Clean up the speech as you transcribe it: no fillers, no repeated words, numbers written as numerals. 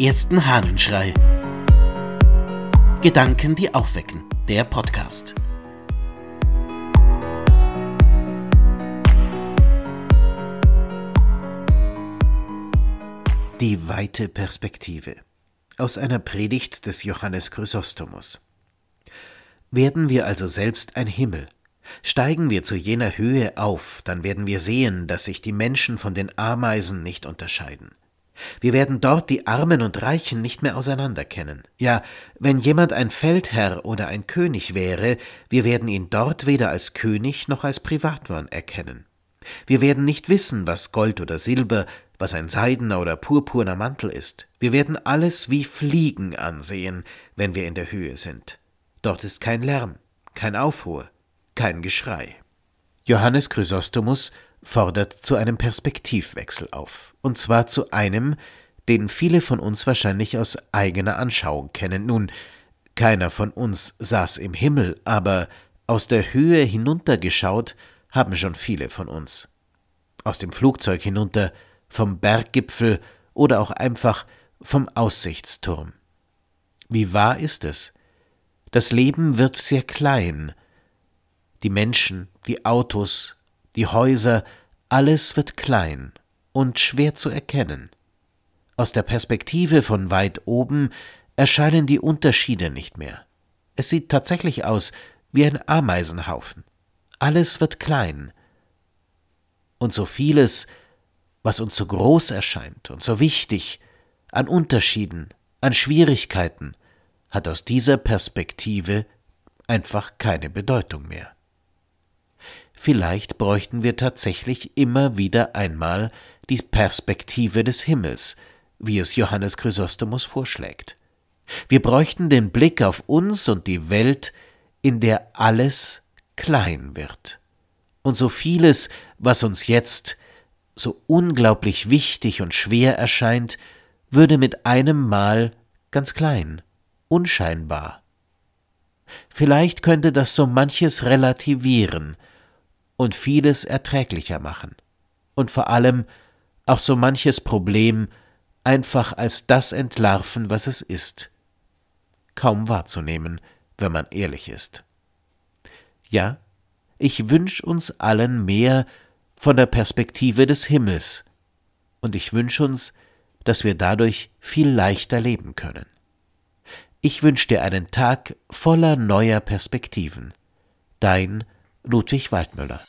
ersten Hahnenschrei. Gedanken, die aufwecken, der Podcast. Die weite Perspektive. Aus einer Predigt des Johannes Chrysostomus. Werden wir also selbst ein Himmel? Steigen wir zu jener Höhe auf, dann werden wir sehen, dass sich die Menschen von den Ameisen nicht unterscheiden. Wir werden dort die Armen und Reichen nicht mehr auseinander kennen. Ja, wenn jemand ein Feldherr oder ein König wäre, wir werden ihn dort weder als König noch als Privatmann erkennen. Wir werden nicht wissen, was Gold oder Silber, was ein seidener oder purpurner Mantel ist. Wir werden alles wie Fliegen ansehen, wenn wir in der Höhe sind. Dort ist kein Lärm, kein Aufruhr, kein Geschrei. Johannes Chrysostomus fordert zu einem Perspektivwechsel auf, und zwar zu einem, den viele von uns wahrscheinlich aus eigener Anschauung kennen. Nun, keiner von uns saß im Himmel, aber aus der Höhe hinuntergeschaut haben schon viele von uns. Aus dem Flugzeug hinunter, vom Berggipfel oder auch einfach vom Aussichtsturm. Wie wahr ist es? Das Leben wird sehr klein. Die Menschen, die Autos, die Häuser, alles wird klein und schwer zu erkennen. Aus der Perspektive von weit oben erscheinen die Unterschiede nicht mehr. Es sieht tatsächlich aus wie ein Ameisenhaufen. Alles wird klein. Und so vieles, was uns so groß erscheint und so wichtig, an Unterschieden, an Schwierigkeiten, hat aus dieser Perspektive einfach keine Bedeutung mehr. Vielleicht bräuchten wir tatsächlich immer wieder einmal die Perspektive des Himmels, wie es Johannes Chrysostomus vorschlägt. Wir bräuchten den Blick auf uns und die Welt, in der alles klein wird. Und so vieles, was uns jetzt so unglaublich wichtig und schwer erscheint, würde mit einem Mal ganz klein, unscheinbar. Vielleicht könnte das so manches relativieren und vieles erträglicher machen und vor allem auch so manches Problem einfach als das entlarven, was es ist. Kaum wahrzunehmen, wenn man ehrlich ist. Ja, ich wünsche uns allen mehr von der Perspektive des Himmels und ich wünsche uns, dass wir dadurch viel leichter leben können. Ich wünsche dir einen Tag voller neuer Perspektiven. Dein Ludwig Waldmüller.